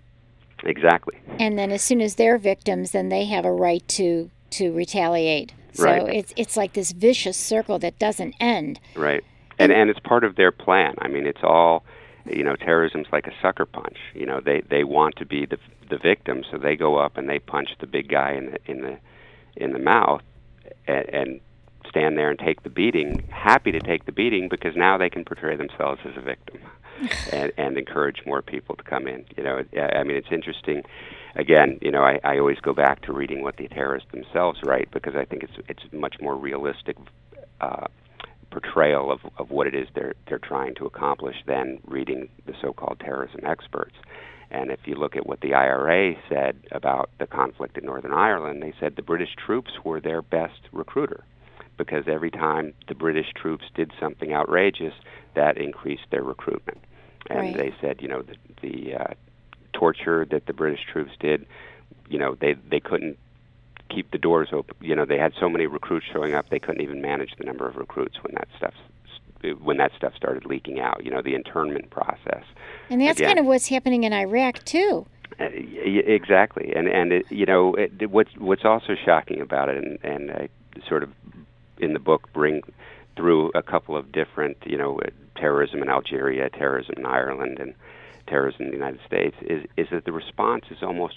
Exactly. And then as soon as they're victims, then they have a right to... to retaliate. So right. it's it's like this vicious circle that doesn't end. Right. And and it's part of their plan. I mean, it's all, you know, terrorism's like a sucker punch. You know, they they want to be the the victim, so they go up and they punch the big guy in the in the in the mouth and, and stand there and take the beating, happy to take the beating, because now they can portray themselves as a victim and, and encourage more people to come in. You know, I mean, it's interesting. Again, you know, I, I always go back to reading what the terrorists themselves write, because I think it's it's much more realistic uh, portrayal of, of what it is they're they're trying to accomplish than reading the so-called terrorism experts. And if you look at what the I R A said about the conflict in Northern Ireland, they said the British troops were their best recruiter, because every time the British troops did something outrageous, that increased their recruitment. And right. they said, you know, the, the uh, torture that the British troops did, you know, they, they couldn't keep the doors open. You know, they had so many recruits showing up, they couldn't even manage the number of recruits when that stuff when that stuff started leaking out, you know, the internment process. And that's Again, kind of what's happening in Iraq, too. Exactly. And, and it, you know, it, what's, what's also shocking about it, and, and I sort of in the book bring through a couple of different, you know, terrorism in Algeria, terrorism in Ireland, and terrorism in the United States, is, is that the response is almost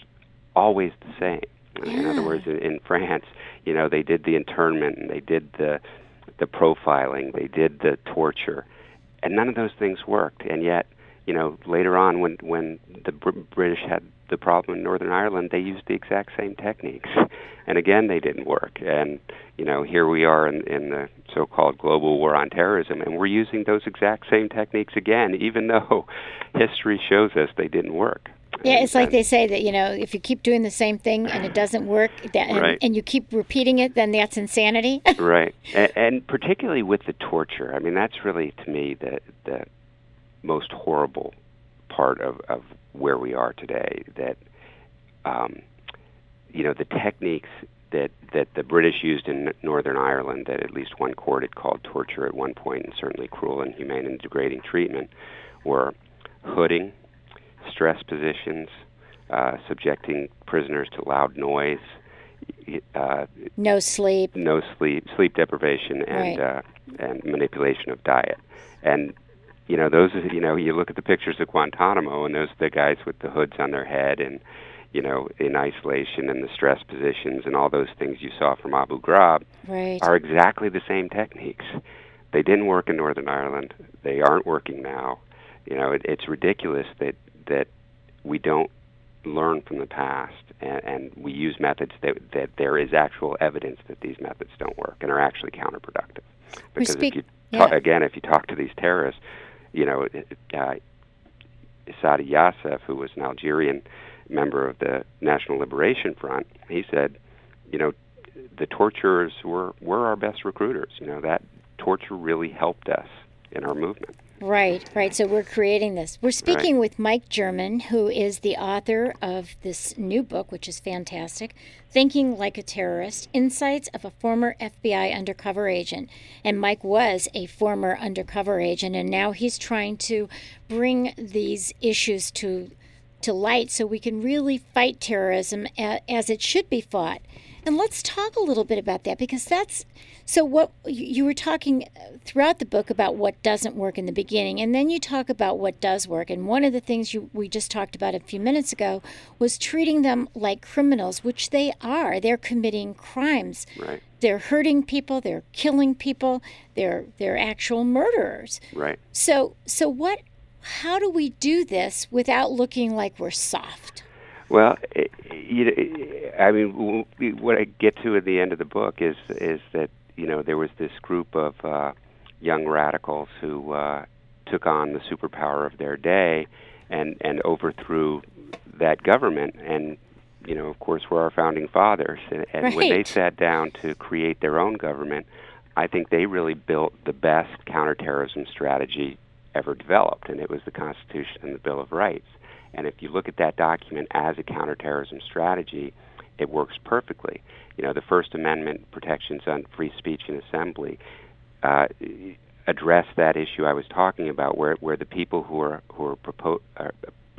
always the same. Yeah. In other words, in, in France, you know, they did the internment, and they did the the profiling, they did the torture, and none of those things worked. And yet, you know, later on when, when the Br- British had the problem in Northern Ireland, they used the exact same techniques. And again, they didn't work. And, you know, here we are in, in the so-called global war on terrorism, and we're using those exact same techniques again, even though history shows us they didn't work. Yeah, it's like they say that, you know, if you keep doing the same thing and it doesn't work, that, and, right. and you keep repeating it, then that's insanity. Right. And, and particularly with the torture. I mean, that's really, to me, the, the most horrible part of, of where we are today, that, um, you know, the techniques that, that the British used in Northern Ireland, that at least one court had called torture at one point, and certainly cruel, inhumane, and degrading treatment, were hooding, stress positions, uh, subjecting prisoners to loud noise, uh, no sleep, no sleep, sleep deprivation, and right. uh, and manipulation of diet. And you know, those you know, you look at the pictures of Guantanamo, and those are the guys with the hoods on their head, and you know, in isolation, and the stress positions, and all those things you saw from Abu Ghraib right. are exactly the same techniques. They didn't work in Northern Ireland. They aren't working now. You know, it, it's ridiculous that. that we don't learn from the past, and, and we use methods that, that there is actual evidence that these methods don't work and are actually counterproductive. Because speak, if you ta- yeah. again, if you talk to these terrorists, you know, uh, Saadi Yassef, who was an Algerian member of the National Liberation Front, he said, you know, the torturers were, were our best recruiters. You know, that torture really helped us in our movement. Right, right. So we're creating this. We're speaking right. with Mike German, who is the author of this new book, which is fantastic, Thinking Like a Terrorist, Insights of a Former F B I Undercover Agent. And Mike was a former undercover agent, and now he's trying to bring these issues to to light so we can really fight terrorism as it should be fought. And let's talk a little bit about that, because that's, so what you were talking throughout the book about what doesn't work in the beginning, and then you talk about what does work. And one of the things you, we just talked about a few minutes ago was treating them like criminals, which they are. They're committing crimes. Right. They're hurting people. They're killing people. They're they're actual murderers. Right. So so what? How do we do this without looking like we're soft? Well, it, it, I mean, what I get to at the end of the book is is that, you know, there was this group of uh, young radicals who uh, took on the superpower of their day and, and overthrew that government. And, you know, of course, were our founding fathers. And, and right. when they sat down to create their own government, I think they really built the best counterterrorism strategy ever developed, and it was the Constitution and the Bill of Rights. And if you look at that document as a counterterrorism strategy, it works perfectly. You know, the First Amendment protections on free speech and assembly uh, address that issue I was talking about, where where the people who are who are propo- uh,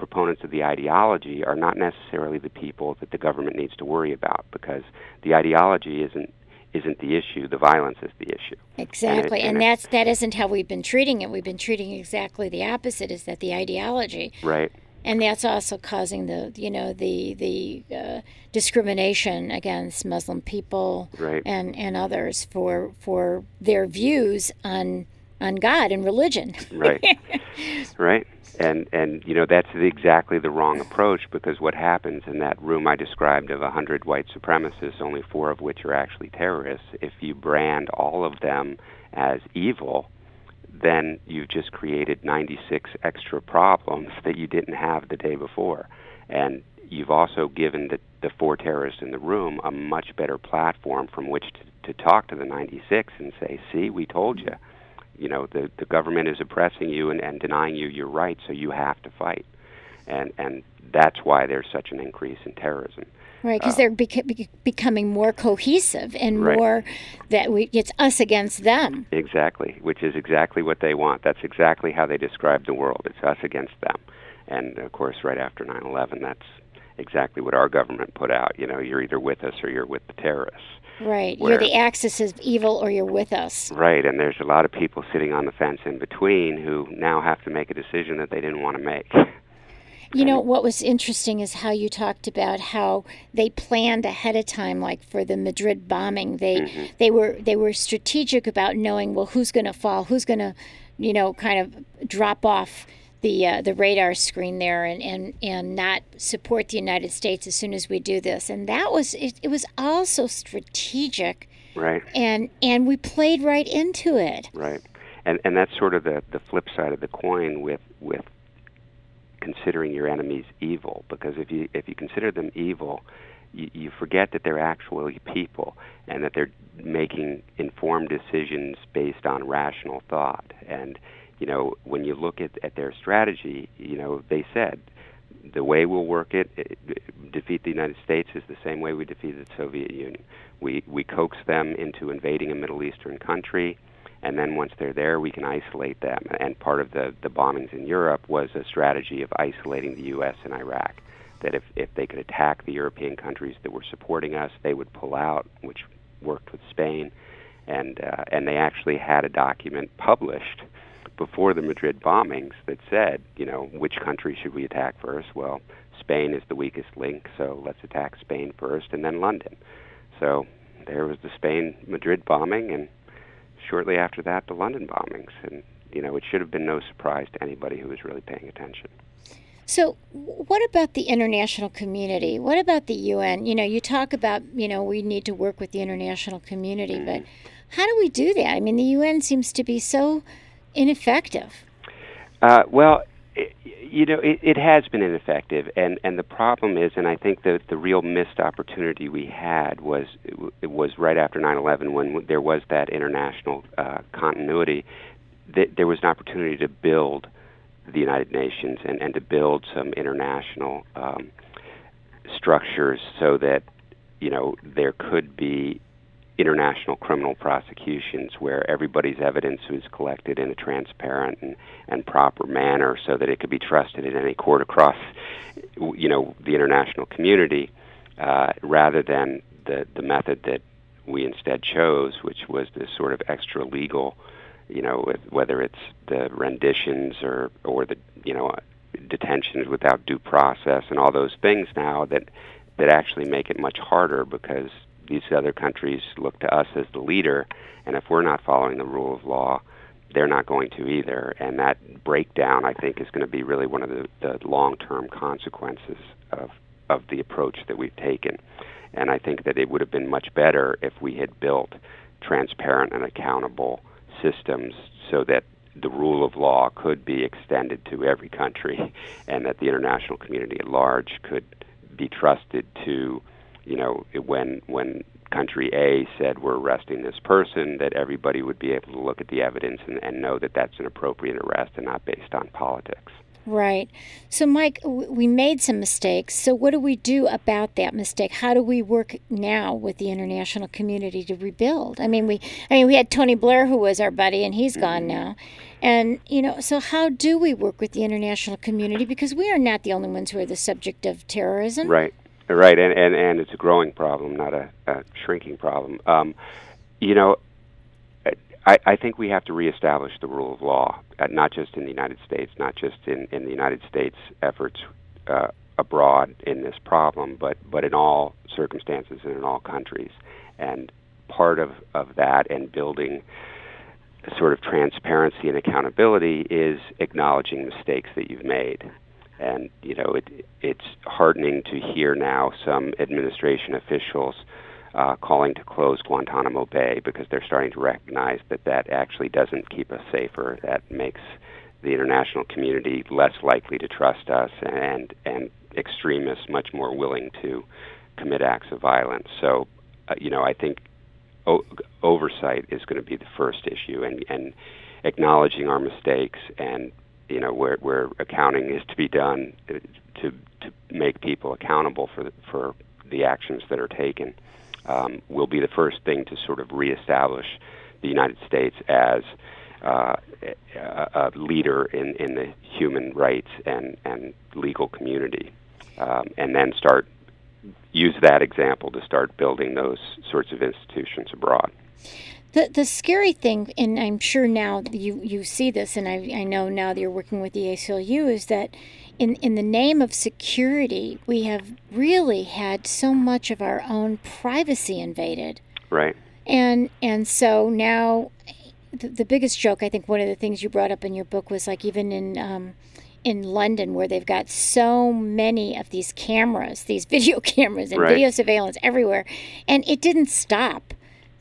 proponents of the ideology are not necessarily the people that the government needs to worry about, because the ideology isn't isn't the issue, the violence is the issue. Exactly, and, it, and, and that's, that isn't how we've been treating it. We've been treating exactly the opposite, is that the ideology. Right. And that's also causing the, you know, the the uh, discrimination against Muslim people, right, and, and others for for their views on on God and religion. Right, right, and and you know that's the, exactly the wrong approach, because what happens in that room I described of a hundred white supremacists, only four of which are actually terrorists, if you brand all of them as evil, then you've just created ninety-six extra problems that you didn't have the day before. And you've also given the, the four terrorists in the room a much better platform from which to, to talk to the ninety-six and say, see, we told you. You know, the, the government is oppressing you and, and denying you your rights, so you have to fight. And, and that's why there's such an increase in terrorism. Right, because um, they're bec- bec- becoming more cohesive and right. more that we, it's us against them. Exactly, which is exactly what they want. That's exactly how they describe the world. It's us against them. And, of course, right after nine eleven, that's exactly what our government put out. You know, you're either with us or you're with the terrorists. Right, where, you're the axis of evil or you're with us. Right, and there's a lot of people sitting on the fence in between who now have to make a decision that they didn't want to make. You know, what was interesting is how you talked about how they planned ahead of time, like for the Madrid bombing. They mm-hmm. they were they were strategic about knowing, well, who's going to fall, who's going to, you know, kind of drop off the uh, the radar screen there and, and, and not support the United States as soon as we do this. And that was, it, it was also strategic. Right. And and we played right into it. Right. And and that's sort of the, the flip side of the coin with, with considering your enemies evil, because if you if you consider them evil, you, you forget that they're actually people and that they're making informed decisions based on rational thought. And you know, when you look at, at their strategy, you know, they said the way we'll work it, it, it defeat the United States is the same way we defeated the Soviet Union. We we coax them into invading a Middle Eastern country. And then once they're there, we can isolate them. And part of the, the bombings in Europe was a strategy of isolating the U S and Iraq, that if, if they could attack the European countries that were supporting us, they would pull out, which worked with Spain. And, uh, and they actually had a document published before the Madrid bombings that said, you know, which country should we attack first? Well, Spain is the weakest link, so let's attack Spain first and then London. So there was the Spain-Madrid bombing, and shortly after that, the London bombings. And, you know, it should have been no surprise to anybody who was really paying attention. So what about the international community? What about the U N? You know, you talk about, you know, we need to work with the international community, mm-hmm. but how do we do that? I mean, the U N seems to be so ineffective. Uh, well, it, you know, it, it has been ineffective. And, and the problem is, and I think that the real missed opportunity we had was it was right after nine eleven when there was that international uh, continuity, that there was an opportunity to build the United Nations and, and to build some international um, structures so that, you know, there could be international criminal prosecutions where everybody's evidence was collected in a transparent and, and proper manner so that it could be trusted in any court across, you know, the international community, uh, rather than the, the method that we instead chose, which was this sort of extra legal, you know, whether it's the renditions or, or the, you know, detentions without due process and all those things now that, that actually make it much harder because these other countries look to us as the leader, and if we're not following the rule of law, they're not going to either. And that breakdown, I think, is going to be really one of the, the long-term consequences of, of the approach that we've taken. And I think that it would have been much better if we had built transparent and accountable systems so that the rule of law could be extended to every country and that the international community at large could be trusted to, you know, when when country A said we're arresting this person, that everybody would be able to look at the evidence and, and know that that's an appropriate arrest and not based on politics. Right. So, Mike, we made some mistakes. So what do we do about that mistake? How do we work now with the international community to rebuild? I mean, we I mean, we had Tony Blair, who was our buddy, and he's gone now. And, you know, so how do we work with the international community? Because we are not the only ones who are the subject of terrorism. Right. Right. And, and, and it's a growing problem, not a, a shrinking problem. Um, you know, I, I think we have to reestablish the rule of law, uh, not just in the United States, not just in, in the United States' efforts uh, abroad in this problem, but, but in all circumstances and in all countries. And part of, of that and building sort of transparency and accountability is acknowledging mistakes that you've made. And, you know, it, it's heartening to hear now some administration officials Uh, calling to close Guantanamo Bay because they're starting to recognize that that actually doesn't keep us safer. That makes the international community less likely to trust us and and extremists much more willing to commit acts of violence. So, uh, you know, I think o- oversight is going to be the first issue, and, and acknowledging our mistakes and, you know, where, where accounting is to be done to to make people accountable for the, for the actions that are taken. Um, will be the first thing to sort of reestablish the United States as uh, a, a leader in, in the human rights and, and legal community, um, and then start use that example to start building those sorts of institutions abroad. The the scary thing, and I'm sure now you, you see this, and I, I know now that you're working with the A C L U, is that in, in the name of security, we have really had so much of our own privacy invaded. Right. And and so now the, the biggest joke, I think one of the things you brought up in your book was like even in... Um, in London, where they've got so many of these cameras, these video cameras and right. video surveillance everywhere, and it didn't stop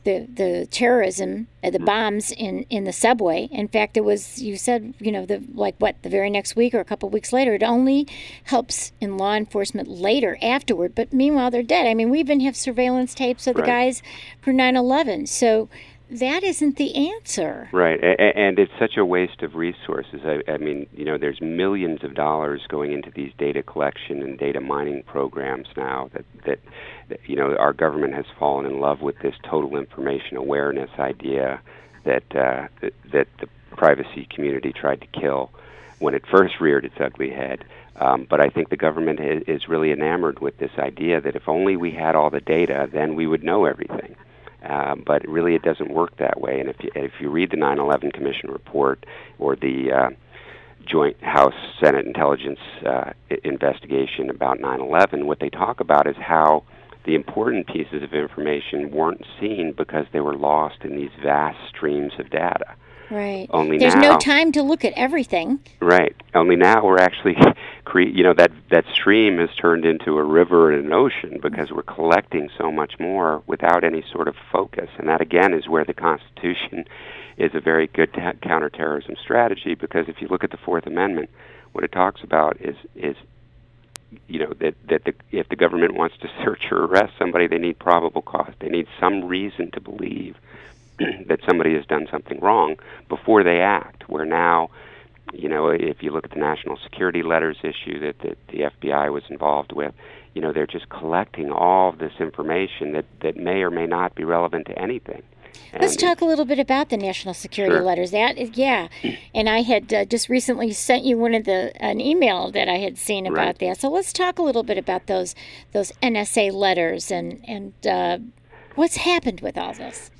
the the terrorism, uh, the bombs in, in the subway. In fact, it was, you said, you know, the like what, the very next week or a couple of weeks later, it only helps in law enforcement later, afterward, but meanwhile, they're dead. I mean, we even have surveillance tapes of right. the guys for nine eleven, so... that isn't the answer. Right, a- and it's such a waste of resources. I-, I mean, you know, there's millions of dollars going into these data collection and data mining programs now that, that, that you know, our government has fallen in love with this total information awareness idea that, uh, that, that the privacy community tried to kill when it first reared its ugly head. Um, but I think the government is, is really enamored with this idea that if only we had all the data, then we would know everything. Uh, but really, it doesn't work that way. And if you, if you read the nine eleven Commission report or the uh, Joint House-Senate Intelligence uh, investigation about nine eleven, what they talk about is how the important pieces of information weren't seen because they were lost in these vast streams of data. Right. Only There's now, no time to look at everything. Right. Only now we're actually, cre- you know, that that stream has turned into a river and an ocean because we're collecting so much more without any sort of focus. And that, again, is where the Constitution is a very good t- counterterrorism strategy, because if you look at the Fourth Amendment, what it talks about is, is you know, that, that the, if the government wants to search or arrest somebody, they need probable cause. They need some reason to believe that somebody has done something wrong before they act, where now, you know, if you look at the national security letters issue that, that the F B I was involved with, you know, they're just collecting all of this information that, that may or may not be relevant to anything. And let's talk a little bit about the national security sure. letters. That is, yeah, and I had uh, just recently sent you one of the an email that I had seen about right. that. So let's talk a little bit about those those N S A letters and, and uh, what's happened with all this.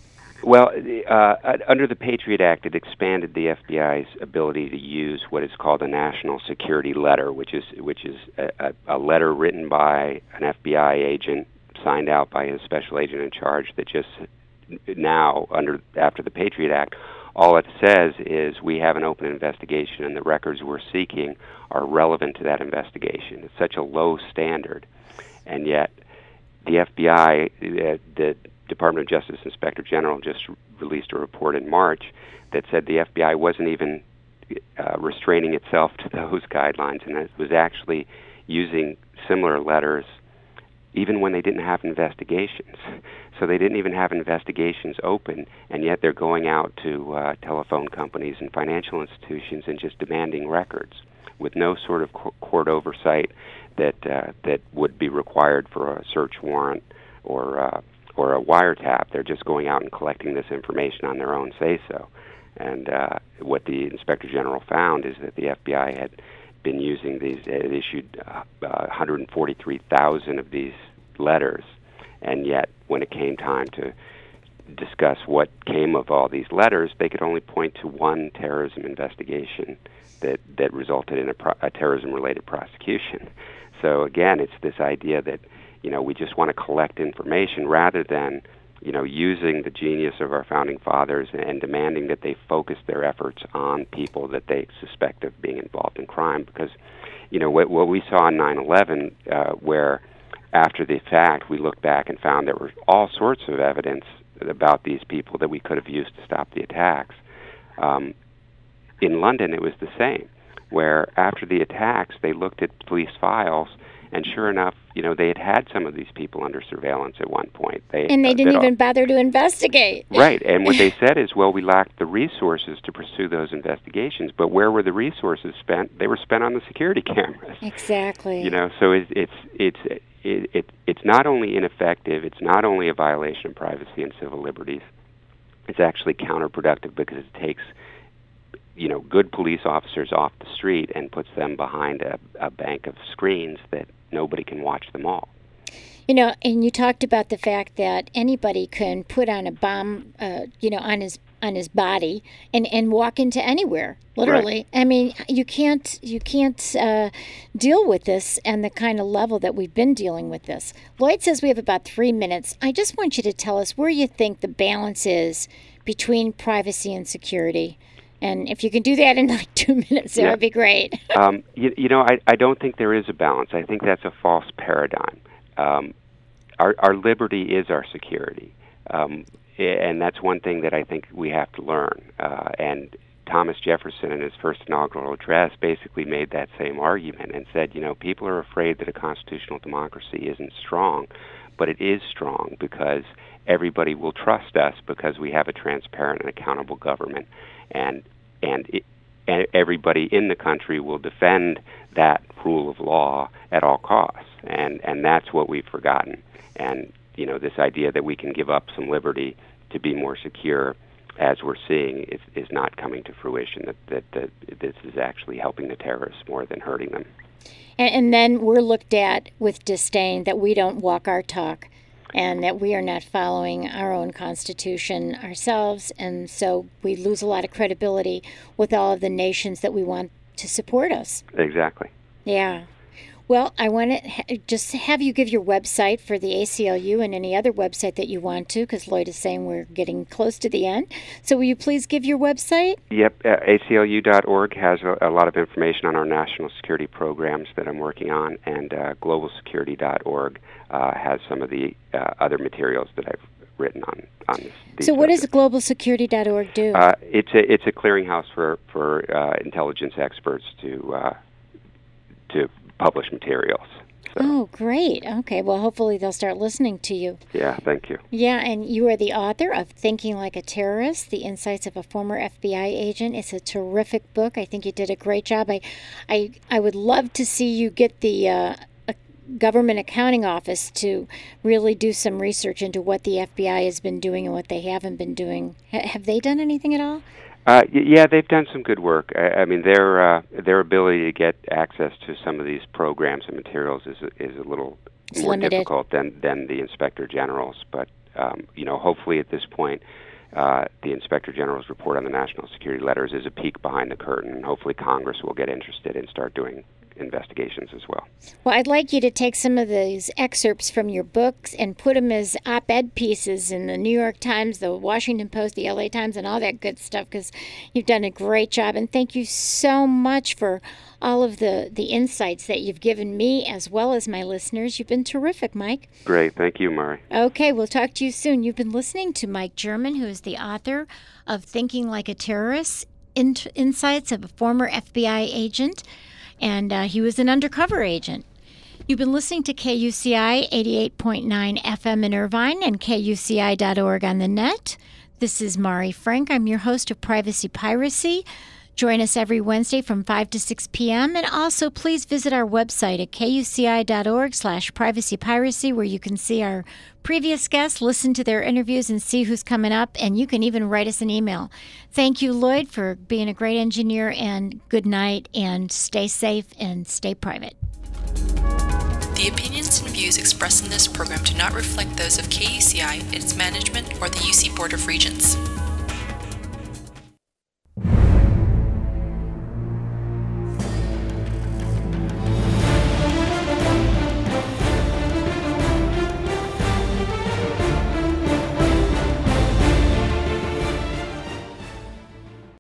Well, uh, under the Patriot Act, it expanded the F B I's ability to use what is called a national security letter, which is which is a, a letter written by an F B I agent, signed out by his special agent in charge. That just now, under after the Patriot Act, all it says is we have an open investigation, and the records we're seeking are relevant to that investigation. It's such a low standard, and yet the F B I, uh, the Department of Justice Inspector General just released a report in March that said the F B I wasn't even uh, restraining itself to those guidelines, and it was actually using similar letters even when they didn't have investigations. So they didn't even have investigations open, and yet they're going out to uh, telephone companies and financial institutions and just demanding records, with no sort of co- court oversight that uh, that would be required for a search warrant or uh, or a wiretap. They're just going out and collecting this information on their own say-so. And uh, what the Inspector General found is that the F B I had been using these, it issued uh, one hundred forty-three thousand of these letters, and yet when it came time to discuss what came of all these letters, they could only point to one terrorism investigation that, that resulted in a, pro- a terrorism-related prosecution. So again, it's this idea that, you know, we just want to collect information rather than, you know, using the genius of our founding fathers and demanding that they focus their efforts on people that they suspect of being involved in crime. Because, you know, what, what we saw on nine eleven, uh, where after the fact we looked back and found there were all sorts of evidence about these people that we could have used to stop the attacks. Um, in London, it was the same, where after the attacks, they looked at police files, and sure enough, you know, they had had some of these people under surveillance at one point. They, and they didn't uh, even all, bother to investigate. Right, and what they said is, well, we lacked the resources to pursue those investigations, but where were the resources spent? They were spent on the security cameras. Exactly. You know, so it, it's it's... It, it, it's not only ineffective, it's not only a violation of privacy and civil liberties, it's actually counterproductive because it takes, you know, good police officers off the street and puts them behind a, a bank of screens that nobody can watch them all. You know, and you talked about the fact that anybody can put on a bomb, uh, you know, on his on his body and, and walk into anywhere, literally. Right. I mean, you can't you can't uh, deal with this and the kind of level that we've been dealing with this. Lloyd says we have about three minutes. I just want you to tell us where you think the balance is between privacy and security. And if you can do that in like two minutes, that yeah. would be great. um, you, you know, I, I don't think there is a balance. I think that's a false paradigm. Um, our, our liberty is our security. Um, And that's one thing that I think we have to learn. Uh, and Thomas Jefferson, in his first inaugural address, basically made that same argument and said, you know, people are afraid that a constitutional democracy isn't strong, but it is strong because everybody will trust us because we have a transparent and accountable government. And, and, it, and everybody in the country will defend that rule of law at all costs. And, and that's what we've forgotten. And you know, this idea that we can give up some liberty to be more secure, as we're seeing, is, is not coming to fruition, that, that, that this is actually helping the terrorists more than hurting them. And, and then we're looked at with disdain, that we don't walk our talk and that we are not following our own Constitution ourselves. And so we lose a lot of credibility with all of the nations that we want to support us. Exactly. Yeah. Well, I want to ha- just have you give your website for the A C L U and any other website that you want to, because Lloyd is saying we're getting close to the end. So will you please give your website? Yep. Uh, A C L U dot org has a, a lot of information on our national security programs that I'm working on, and uh, Global Security dot org uh, has some of the uh, other materials that I've written on, on this. So what does Global Security dot org do? Uh, it's, a, it's a clearinghouse for, for uh, intelligence experts to uh, to... publish materials. So. Oh, great. Okay. Well, hopefully they'll start listening to you. Yeah, thank you. Yeah, and you are the author of Thinking Like a Terrorist, The Insights of a Former F B I Agent. It's a terrific book. I think you did a great job. I I, I would love to see you get the uh, Government Accounting Office to really do some research into what the F B I has been doing and what they haven't been doing. H- have they done anything at all? Uh, yeah, they've done some good work. I, I mean, their uh, their ability to get access to some of these programs and materials is is a little it's more limited. difficult than, than the Inspector General's. But um, you know, hopefully at this point, uh, the Inspector General's report on the national security letters is a peek behind the curtain, and hopefully Congress will get interested and start doing investigations as well. Well, I'd like you to take some of these excerpts from your books and put them as op-ed pieces in the New York Times, the Washington Post, the L A Times, and all that good stuff, because you've done a great job. And thank you so much for all of the, the insights that you've given me as well as my listeners. You've been terrific, Mike. Great. Thank you, Mari. Okay, we'll talk to you soon. You've been listening to Mike German, who is the author of Thinking Like a Terrorist, in- Insights of a Former F B I Agent. And uh, he was an undercover agent. You've been listening to K U C I eighty-eight point nine F M in Irvine and K U C I dot org on the net. This is Mari Frank. I'm your host of Privacy Piracy. Join us every Wednesday from five to six p.m. And also, please visit our website at K U C I dot org slash privacy piracy, where you can see our previous guests, listen to their interviews, and see who's coming up. And you can even write us an email. Thank you, Lloyd, for being a great engineer. And good night, and stay safe and stay private. The opinions and views expressed in this program do not reflect those of K U C I, its management, or the U C Board of Regents.